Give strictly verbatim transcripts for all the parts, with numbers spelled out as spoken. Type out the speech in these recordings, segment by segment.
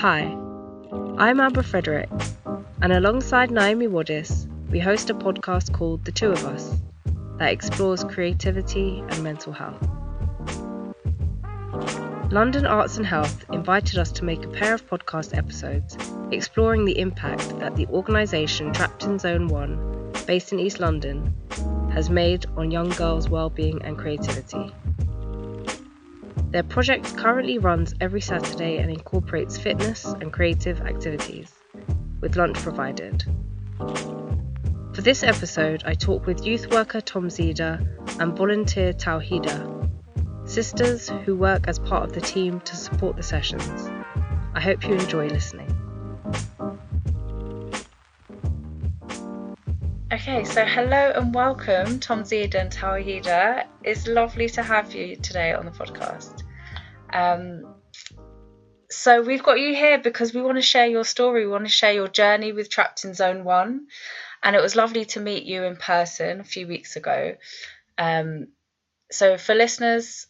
Hi, I'm Amber Frederick, and alongside Naomi Waddis, we host a podcast called The Two of Us that explores creativity and mental health. London Arts and Health invited us to make a pair of podcast episodes exploring the impact that the organisation Trapped in Zone One, based in East London, has made on young girls' wellbeing and creativity. Their project currently runs every Saturday and incorporates fitness and creative activities, with lunch provided. For this episode, I talk with youth worker Tomzida and volunteer Tawhida, sisters who work as part of the team to support the sessions. I hope you enjoy listening. Okay, so hello and welcome, Tomzida and Tawhida. It's lovely to have you today on the podcast. Um, so we've got you here because we want to share your story. We want to share your journey with Trapped in Zone One. And it was lovely to meet you in person a few weeks ago. Um, so for listeners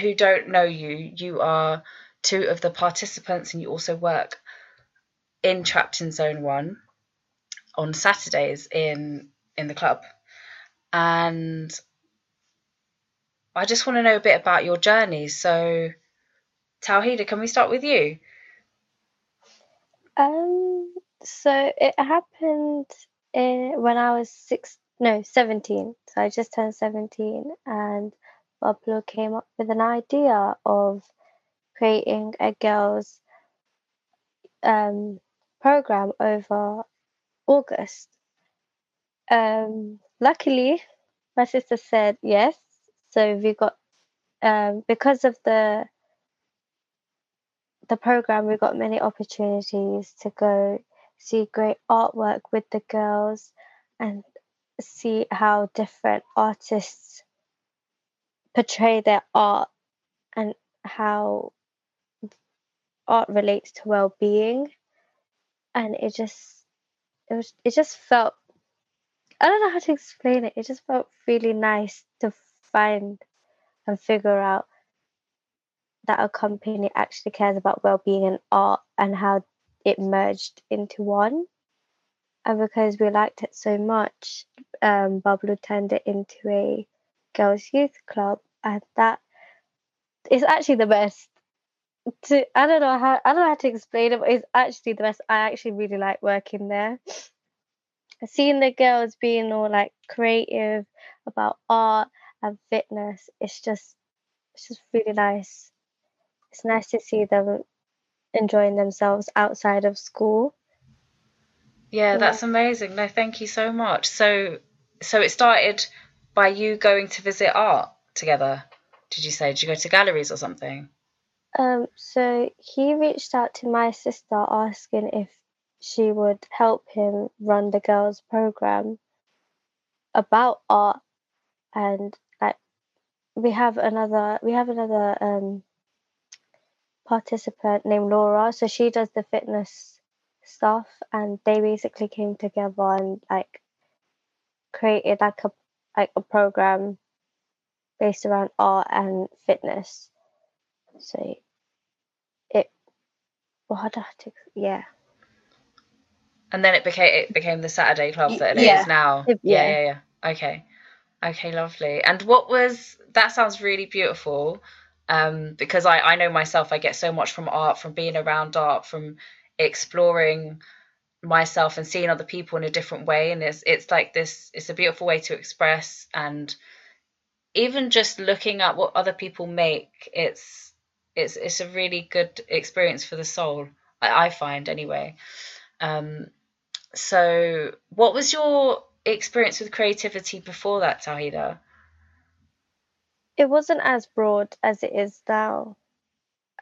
who don't know you, you are two of the participants and you also work in Trapped in Zone One on Saturdays in in the club. And I just want to know a bit about your journey. So Tawhida, can we start with you? Um so it happened in, when I was six no seventeen. So I just turned seventeen and Bablu came up with an idea of creating a girls um program over August. Um, luckily, my sister said yes. So we got, um, because of the the program, we got many opportunities to go see great artwork with the girls and see how different artists portray their art and how art relates to well-being. And it just It was. It just felt, I don't know how to explain it. It just felt really nice to find and figure out that a company actually cares about well-being and art and how it merged into one. And because we liked it so much, um, Bablu turned it into a girls' youth club, and that is actually the best. To, I don't know how I don't know how to explain it, but it's actually the best. I actually really like working there. Seeing the girls being all like creative about art and fitness, it's just it's just really nice. It's nice to see them enjoying themselves outside of school. Yeah, yeah. That's amazing. No, thank you so much. So so it started by you going to visit art together, did you say? Did you go to galleries or something? Um, so he reached out to my sister asking if she would help him run the girls' program about art, and like we have another we have another um participant named Laura, so she does the fitness stuff, and they basically came together and like created like a like a program based around art and fitness. So it well, to, yeah and then it became it became the Saturday club that it yeah. is now it, yeah. yeah yeah yeah okay okay lovely. And what was that sounds really beautiful, um because I I know myself, I get so much from art, from being around art, from exploring myself and seeing other people in a different way. And it's it's like this it's a beautiful way to express, and even just looking at what other people make, it's It's it's a really good experience for the soul, I, I find anyway. Um, so what was your experience with creativity before that, Tawhida? It wasn't as broad as it is now.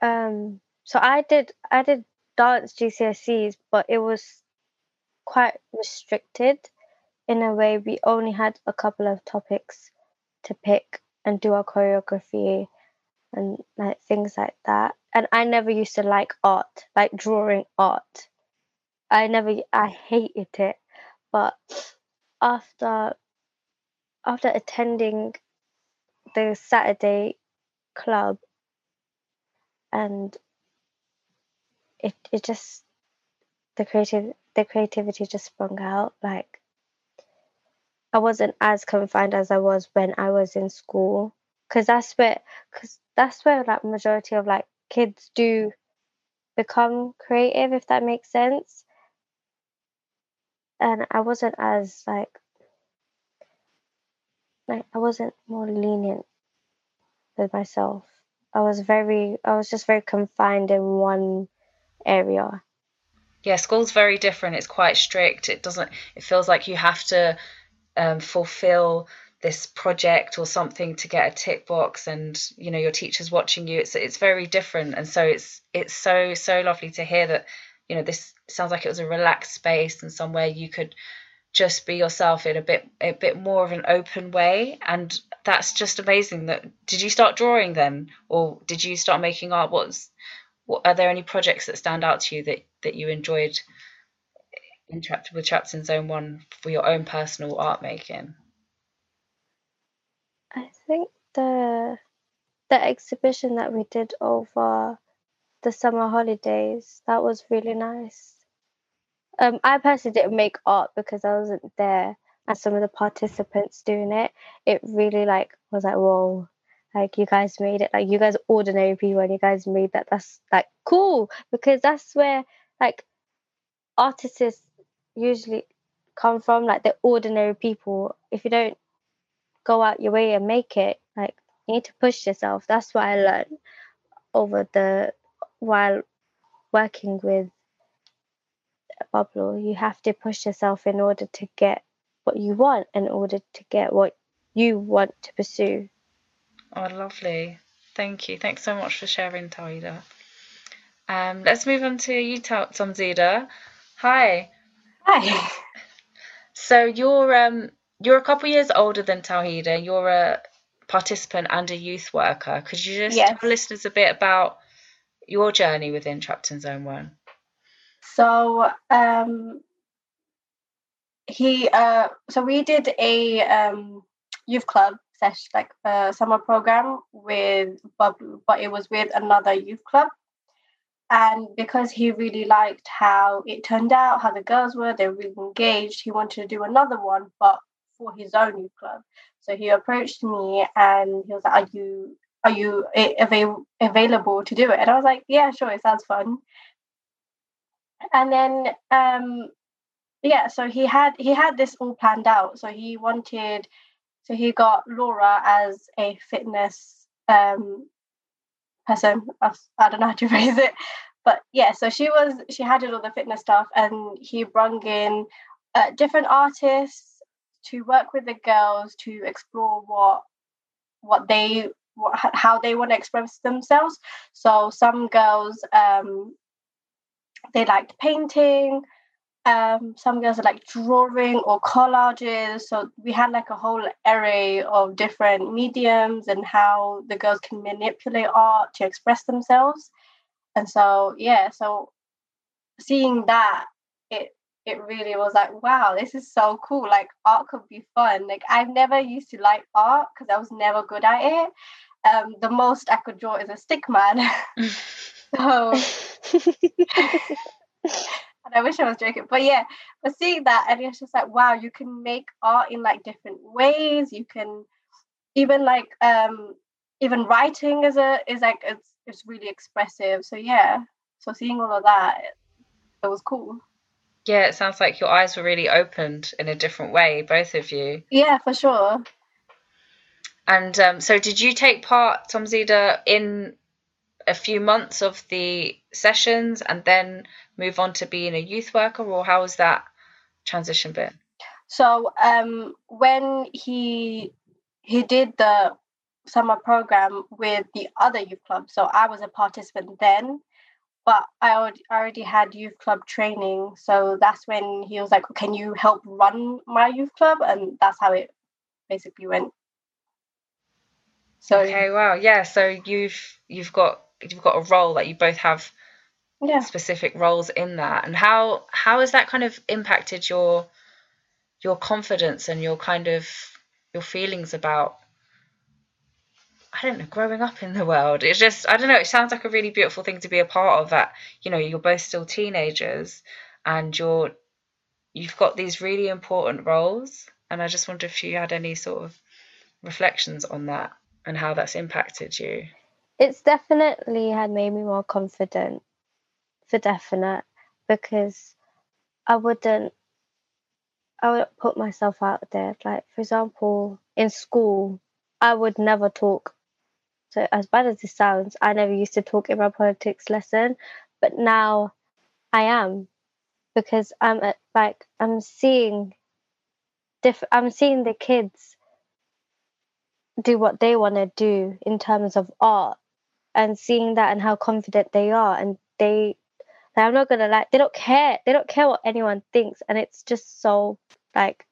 Um, so I did I did dance G C S Es, but it was quite restricted in a way. We only had a couple of topics to pick and do our choreography and like things like that. And I never used to like art, like drawing art. I never, I hated it. But after after attending the Saturday club and it it just the creative the creativity just sprung out. Like, I wasn't as confined as I was when I was in school, because that's where because that's where like majority of like kids do become creative, if that makes sense. And I wasn't as like like I wasn't more lenient with myself. I was very I was just very confined in one area. Yeah, school's very different. It's quite strict. It doesn't it feels like you have to um, fulfill this project or something to get a tick box, and you know your teacher's watching you. It's it's very different, and so it's it's so so lovely to hear that, you know, this sounds like it was a relaxed space and somewhere you could just be yourself in a bit a bit more of an open way. And that's just amazing. That did you start drawing then, or did you start making art? What's what are there any projects that stand out to you that that you enjoyed in Trapped with Trapped in Zone One for your own personal art making? I think the the exhibition that we did over the summer holidays, that was really nice. Um, I personally didn't make art because I wasn't there, and some of the participants doing it, it really like was like, whoa, like you guys made it, like you guys ordinary people and you guys made that. That's like cool, because that's where like artists usually come from, like they're ordinary people. If you don't go out your way and make it, like you need to push yourself. That's what I learned over the while working with Bablu. You have to push yourself in order to get what you want, in order to get what you want to pursue. Oh, lovely. Thank you. Thanks so much for sharing, Tawhida. Um, let's move on to you, Tomzida. Hi. Hi. So you're um you're a couple years older than Tawhida. You're a participant and a youth worker. Could you just yes. tell listeners a bit about your journey within Trapped in Zone One? So um, he uh, so we did a um, youth club sesh, like a summer program with Bablu, but it was with another youth club. And because he really liked how it turned out, how the girls were, they were really engaged, he wanted to do another one, but for his own youth club. So he approached me and he was like, "Are you are you av- available to do it?" And I was like, "Yeah, sure, it sounds fun." And then, um, yeah, so he had he had this all planned out. So he wanted, so he got Laura as a fitness um, person. I don't know how to phrase it, but yeah. So she was she had all the fitness stuff, and he brung in uh, different artists to work with the girls to explore what what they what, how they want to express themselves. So some girls, um, they liked painting. Um, some girls are like drawing or collages. So we had like a whole array of different mediums and how the girls can manipulate art to express themselves. And so, yeah, so seeing that, it it really was like, wow, this is so cool. Like art could be fun. Like I've never used to like art because I was never good at it. Um, the most I could draw is a stick man. So, and I wish I was joking, but yeah, but seeing that, and it's just like, wow, you can make art in like different ways. You can even like um even writing is a is like it's it's really expressive. So yeah, so seeing all of that, it, it was cool. Yeah, it sounds like your eyes were really opened in a different way, both of you. Yeah, for sure. And um, so did you take part, Tomzida, in a few months of the sessions and then move on to being a youth worker, or how has that transition been? So um, when he he did the summer program with the other youth club, so I was a participant then, but I already had youth club training. So that's when he was like, can you help run my youth club? And that's how it basically went. So okay, wow. Yeah, so you've you've got you've got a role that you both have, yeah, specific roles in that. And how how has that kind of impacted your your confidence and your kind of your feelings about I don't know, growing up in the world. It's just, I don't know, it sounds like a really beautiful thing to be a part of, that, you know, you're both still teenagers and you're, you've got these really important roles. And I just wonder if you had any sort of reflections on that and how that's impacted you. It's definitely had made me more confident, for definite, because I wouldn't, I wouldn't put myself out there. Like, for example, in school, I would never talk. So as bad as this sounds, I never used to talk in my politics lesson, but now I am, because I'm at, like, I'm seeing diff- I'm seeing the kids do what they want to do in terms of art, and seeing that and how confident they are, and they, I'm not gonna lie, they don't care. They don't care what anyone thinks, and it's just so, like,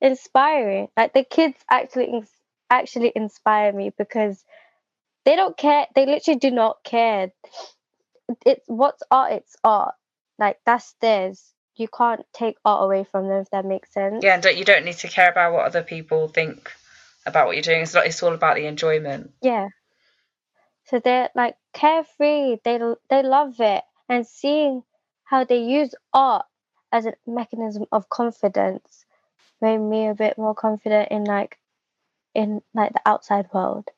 inspiring. Like, the kids actually actually inspire me, because they don't care. They literally do not care. It's what's art, it's art. Like, that's theirs. You can't take art away from them, if that makes sense. Yeah, and don't, you don't need to care about what other people think about what you're doing. It's not. It's all about the enjoyment. Yeah. So they're, like, carefree. They they love it. And seeing how they use art as a mechanism of confidence made me a bit more confident in, like, in, like, the outside world.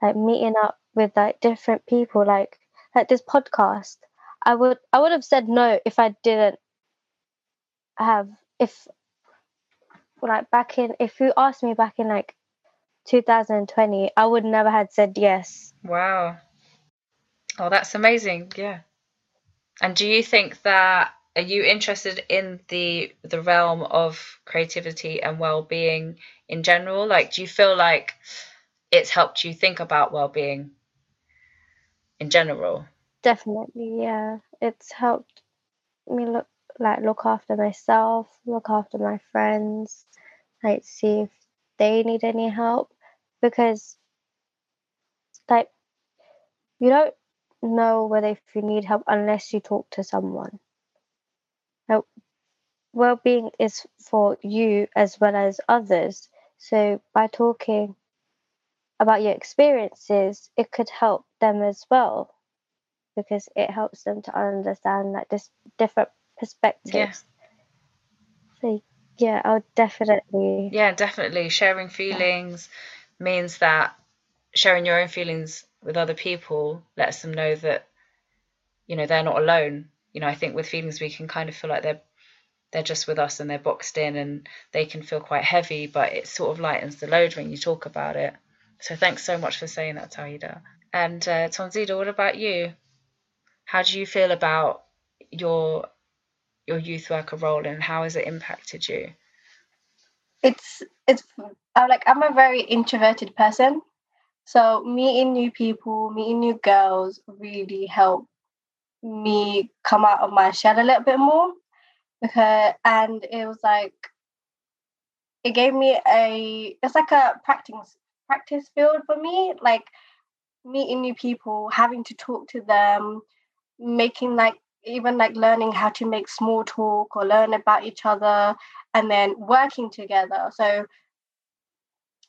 Like, meeting up with, like, different people, like like this podcast. I would I would have said no if I didn't have if like back in if you asked me back in, like, two thousand twenty, I would never had said yes. Wow. Oh, that's amazing. Yeah. And do you think that, are you interested in the the realm of creativity and well-being in general? Like, do you feel like it's helped you think about well-being in general? Definitely, yeah. It's helped me look like look after myself, look after my friends, like, see if they need any help, because, like, you don't know whether if you need help unless you talk to someone. Now, well-being is for you as well as others, so by talking about your experiences, it could help them as well, because it helps them to understand, like, this different perspectives. Yeah. So yeah, I'll definitely yeah definitely sharing feelings yeah. means that sharing your own feelings with other people lets them know that, you know, they're not alone. You know, I think with feelings we can kind of feel like they're they're just with us and they're boxed in and they can feel quite heavy, but it sort of lightens the load when you talk about it. So thanks so much for saying that, Tawhida. And uh, Tomzida, what about you? How do you feel about your your youth worker role and how has it impacted you? It's it's I'm like I'm a very introverted person. So meeting new people, meeting new girls really helped me come out of my shell a little bit more. Because, and it was like, it gave me a, it's like a practice, practice field for me. Like, meeting new people, having to talk to them, making like, even like learning how to make small talk or learn about each other and then working together. So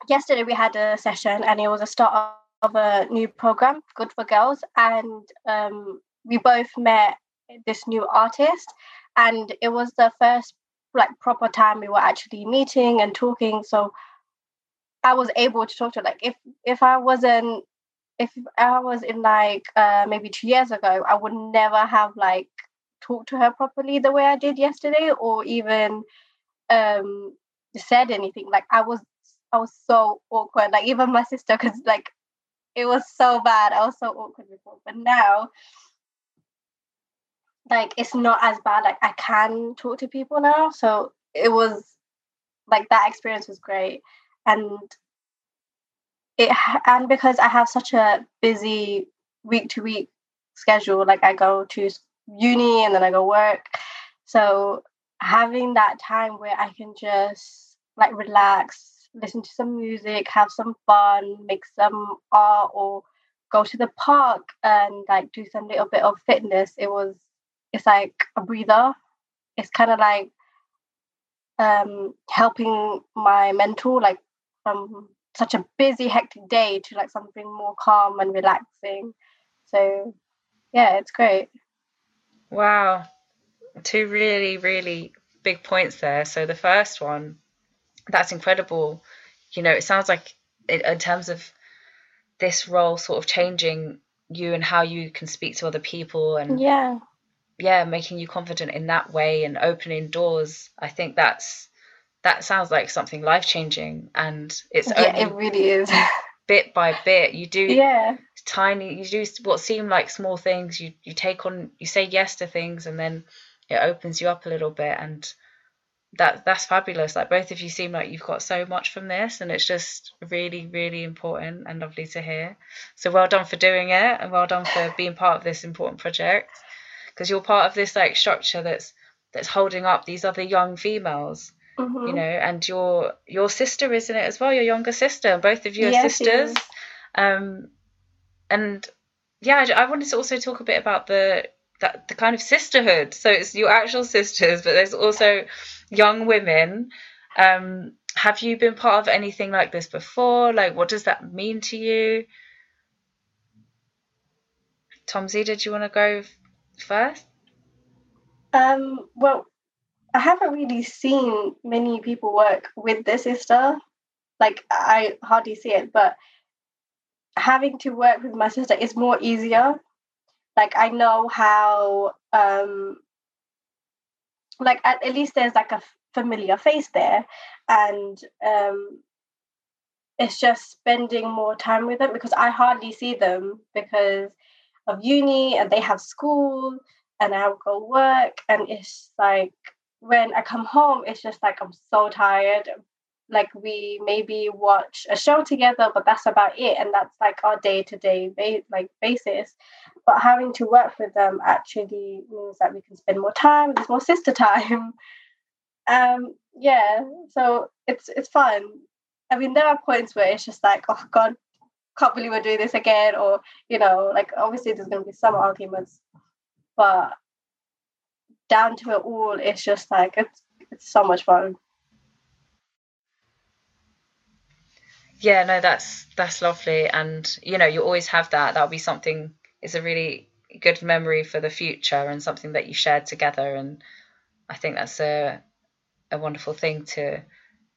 yesterday we had a session and it was a start of a new program, Good for Girls, and um, we both met this new artist, and it was the first like proper time we were actually meeting and talking. So I was able to talk to her. Like if if I wasn't if I was in like uh, maybe two years ago, I would never have like talked to her properly the way I did yesterday, or even um, said anything. Like I was. I was so awkward, like even my sister, because like it was so bad. I was so awkward before, but now like it's not as bad. Like I can talk to people now, so it was like that experience was great, and it and because I have such a busy week to week schedule, like I go to uni and then I go work, so having that time where I can just like relax, listen to some music, have some fun, make some art, or go to the park and like do some little bit of fitness. It was, it's like a breather. It's kind of like um helping my mental, like from such a busy, hectic day to like something more calm and relaxing. So yeah, it's great. Wow. Two really, really big points there. So the first one, that's incredible. You know, it sounds like it, in terms of this role sort of changing you and how you can speak to other people and yeah, yeah, making you confident in that way and opening doors. I think that's that sounds like something life changing, and it's yeah, only it really is. Bit by bit, you do yeah. tiny, you do what seem like small things. You you take on, you say yes to things, and then it opens you up a little bit, and that that's fabulous. Like both of you seem like you've got so much from this, and it's just really, really important and lovely to hear. So well done for doing it, and well done for being part of this important project, because you're part of this like structure that's that's holding up these other young females, mm-hmm. you know. And your your sister, isn't it, as well? Your younger sister. Both of you are yes, sisters. Um, and yeah, I wanted to also talk a bit about the that the kind of sisterhood. So it's your actual sisters, but there's also young women. Um, have you been part of anything like this before? Like, what does that mean to you? Tomzida, did you want to go first? Um, well, I haven't really seen many people work with their sister. Like, I hardly see it, but having to work with my sister is more easier. Like, I know how, um, like, at, at least there's, like, a f- familiar face there. And um, it's just spending more time with them, because I hardly see them because of uni, and they have school, and I will go work. And it's, like, when I come home, it's just, like, I'm so tired. Like, we maybe watch a show together, but that's about it. And that's, like, our day-to-day, ba- like, basis. But having to work with them actually means that we can spend more time. There's more sister time. Um, yeah, so it's it's fun. I mean, there are points where it's just like, oh, God, can't believe we're doing this again. Or, you know, like, obviously there's going to be some arguments. But down to it all, it's just like, it's it's so much fun. Yeah, no, that's that's lovely. And, you know, you always have that. That'll be something, it's a really good memory for the future and something that you shared together. And I think that's a a wonderful thing to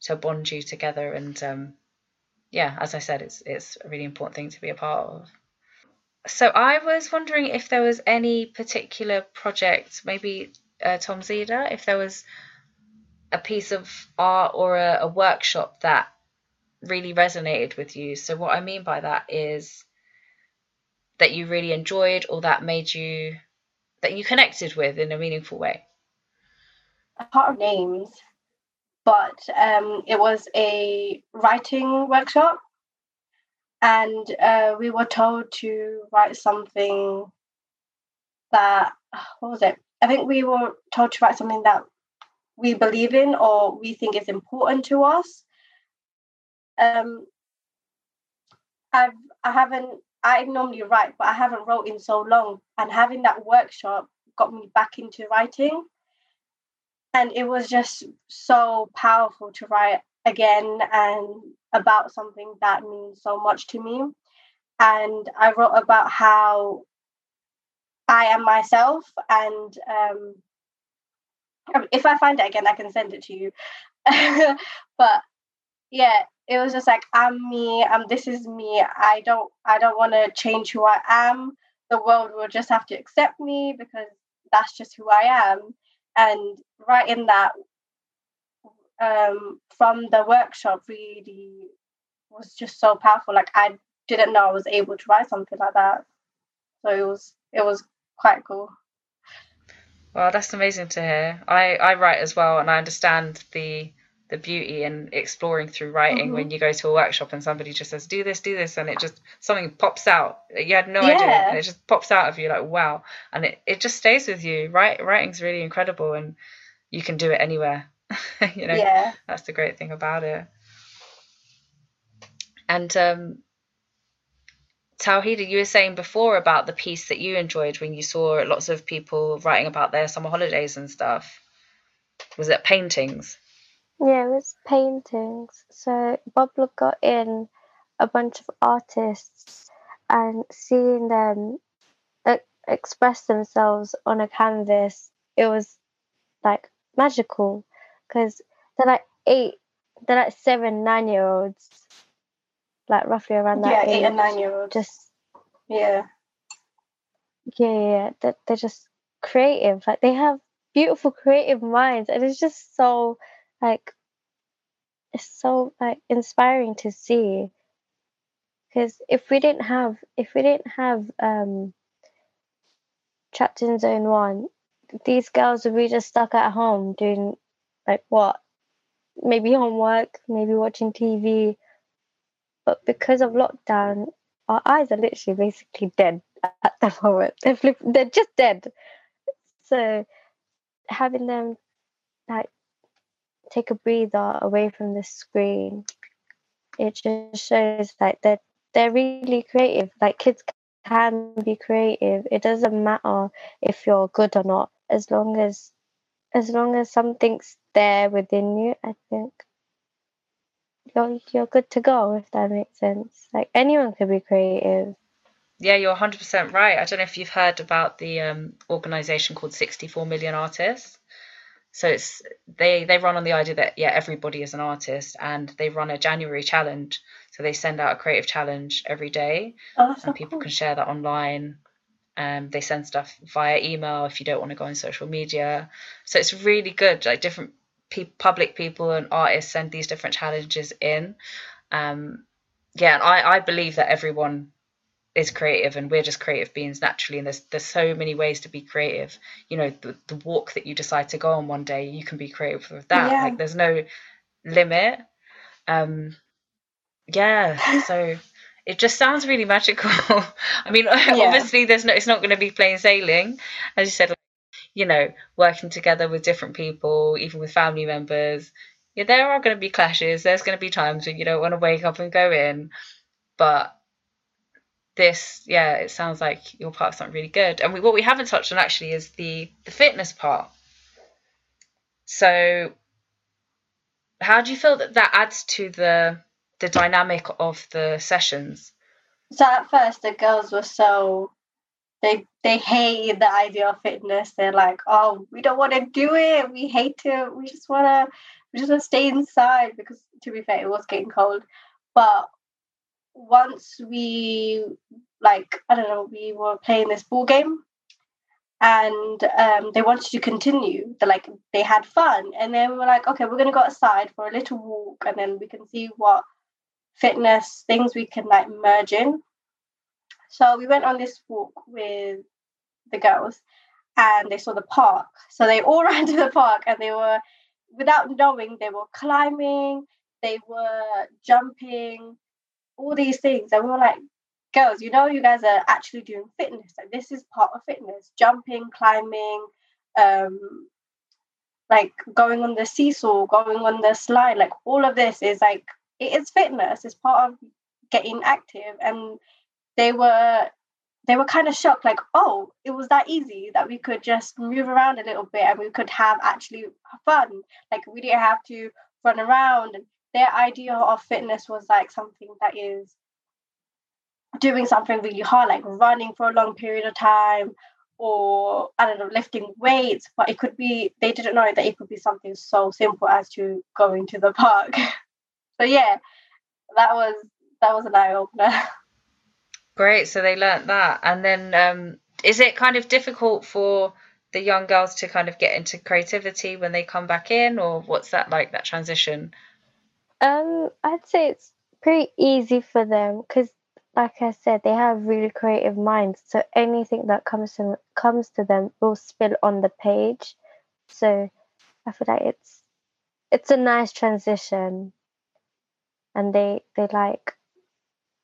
to bond you together. And um, yeah, as I said, it's it's a really important thing to be a part of. So I was wondering if there was any particular project, maybe uh, Tomzida, if there was a piece of art or a, a workshop that really resonated with you. So what I mean by that is that you really enjoyed, or that made you, that you connected with in a meaningful way. I can't remember names, but um, it was a writing workshop, and uh, we were told to write something that, what was it? I think we were told to write something that we believe in or we think is important to us. Um, I've, I haven't, I normally write, but I haven't wrote in so long, and having that workshop got me back into writing. And it was just so powerful to write again and about something that means so much to me. And I wrote about how I am myself, and um, if I find it again, I can send it to you. But yeah, it was just like, I'm me, um, this is me. I don't I don't want to change who I am. The world will just have to accept me because that's just who I am. And writing that um, from the workshop really was just so powerful. Like, I didn't know I was able to write something like that. So it was it was quite cool. Well, that's amazing to hear. I, I write as well, and I understand the... the beauty in exploring through writing, mm-hmm. when you go to a workshop and somebody just says, do this, do this, and it just, something pops out. You had no yeah. idea, and it just pops out of you like, wow. And it, it just stays with you. Right? Writing's really incredible, and you can do it anywhere. You know, yeah. That's the great thing about it. And um, Tawhida, you were saying before about the piece that you enjoyed when you saw lots of people writing about their summer holidays and stuff. Was it paintings? Yeah, it was paintings. So Bablu got in a bunch of artists and seeing them e- express themselves on a canvas, it was like magical because they're like eight, they're like seven, nine year olds, like roughly around that. Yeah, age. eight and nine year olds. Just yeah, yeah, yeah. That they're just creative. Like they have beautiful creative minds, and it's just so like it's so like inspiring to see. Because if we didn't have, if we didn't have um, Trapped in Zone One, these girls would be just stuck at home doing like what, maybe homework, maybe watching T V. But because of lockdown, our eyes are literally basically dead at the moment. They're flip- they're just dead. So having them like take a breather away from the screen, it just shows like that they're, they're really creative. Like kids can be creative. It doesn't matter if you're good or not, as long as as long as something's there within you. I think you're you're good to go, if that makes sense. Like anyone could be creative. Yeah, you're one hundred percent right. I don't know if you've heard about the um, organisation called sixty-four million Artists. So it's they, they run on the idea that, yeah, everybody is an artist, and they run a January challenge. So they send out a creative challenge every day. Oh, that's so and people cool. can share that online. Um, they send stuff via email if you don't want to go on social media. So it's really good. Like different pe- public people and artists send these different challenges in. Um, yeah, and I, I believe that everyone is creative, and we're just creative beings naturally, and there's there's so many ways to be creative. You know, the, the walk that you decide to go on one day, you can be creative with that. Yeah. Like there's no limit. Um yeah so it just sounds really magical. I mean, yeah. Obviously there's no it's not going to be plain sailing, as you said, like, you know, working together with different people, even with family members. Yeah, there are going to be clashes, there's going to be times when you don't want to wake up and go in, but this, yeah, it sounds like you're part of something really good. And we, what we haven't touched on actually is the the fitness part. So how do you feel that that adds to the the dynamic of the sessions? So at first the girls were so they they hated the idea of fitness. They're like, oh, we don't want to do it, we hate it, we just want to we just want to stay inside, because to be fair it was getting cold. But once we, like, I don't know, we were playing this ball game, and um, they wanted to continue. They like they had fun, and then we were like, okay, we're gonna go outside for a little walk, and then we can see what fitness things we can like merge in. So we went on this walk with the girls, and they saw the park. So they all ran to the park, and they were, without knowing, they were climbing, they were jumping, all these things. And we were like, girls, you know, you guys are actually doing fitness. Like this is part of fitness, jumping, climbing, um like going on the seesaw, going on the slide, like all of this is like, it is fitness, it's part of getting active. And they were they were kind of shocked, like, oh, it was that easy, that we could just move around a little bit and we could have actually fun, like we didn't have to run around. And their idea of fitness was like something that is doing something really hard, like running for a long period of time, or I don't know, lifting weights. But it could be, they didn't know that it could be something so simple as to going to the park. So yeah, that was that was an eye opener. Great. So they learnt that. And then um, is it kind of difficult for the young girls to kind of get into creativity when they come back in, or what's that like, that transition? Um, I'd say it's pretty easy for them because, like I said, they have really creative minds. So anything that comes to, comes to them will spill on the page. So I feel like it's it's a nice transition, and they they like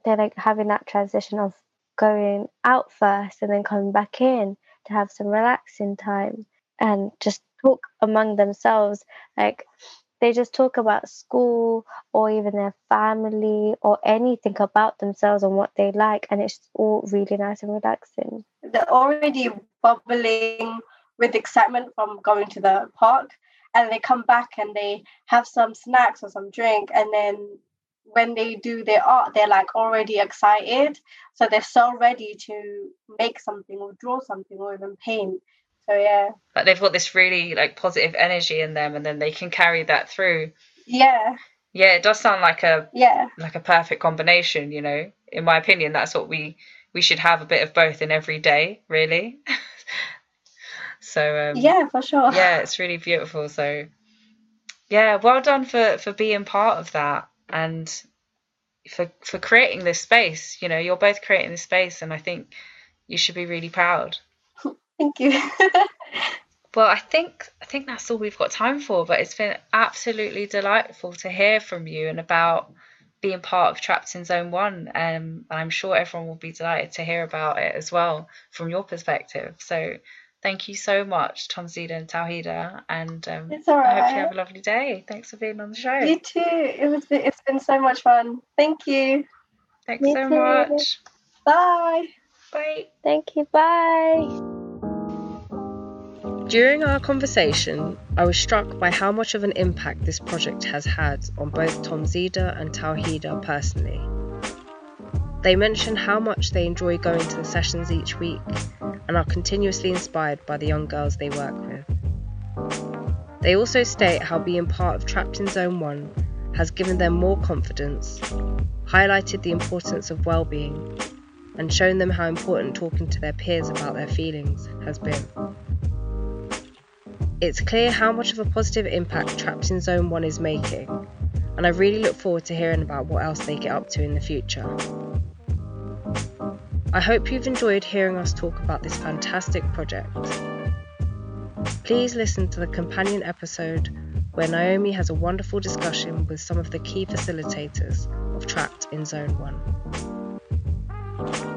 they like having that transition of going out first and then coming back in to have some relaxing time and just talk among themselves, like. They just talk about school or even their family or anything about themselves and what they like. And it's all really nice and relaxing. They're already bubbling with excitement from going to the park. and they come back and they have some snacks or some drink, and then when they do their art, they're like already excited, so they're so ready to make something or draw something or even paint. So yeah, like they've got this really like positive energy in them, and then they can carry that through. Yeah. Yeah, it does sound like a yeah like a perfect combination. You know, in my opinion, that's what we we should have, a bit of both in every day, really. So um, yeah, for sure. Yeah, it's really beautiful. So yeah, well done for for being part of that, and for for creating this space. You know, you're both creating this space, and I think you should be really proud. Thank you. Well, I think I think that's all we've got time for, but it's been absolutely delightful to hear from you and about being part of Trapped in Zone One. Um, and I'm sure everyone will be delighted to hear about it as well from your perspective. So thank you so much, Tomzida and Tawhida, and um, it's all right. I hope you have a lovely day. Thanks for being on the show. You too. It was it's been so much fun. Thank you. Thanks Me so too. much. Bye. Bye. Thank you. Bye. During our conversation, I was struck by how much of an impact this project has had on both Tomzida and Tawhida personally. They mention how much they enjoy going to the sessions each week and are continuously inspired by the young girls they work with. They also state how being part of Trapped in Zone One has given them more confidence, highlighted the importance of well-being, and shown them how important talking to their peers about their feelings has been. It's clear how much of a positive impact Trapped in Zone One is making, and I really look forward to hearing about what else they get up to in the future. I hope you've enjoyed hearing us talk about this fantastic project. Please listen to the companion episode where Naomi has a wonderful discussion with some of the key facilitators of Trapped in Zone One.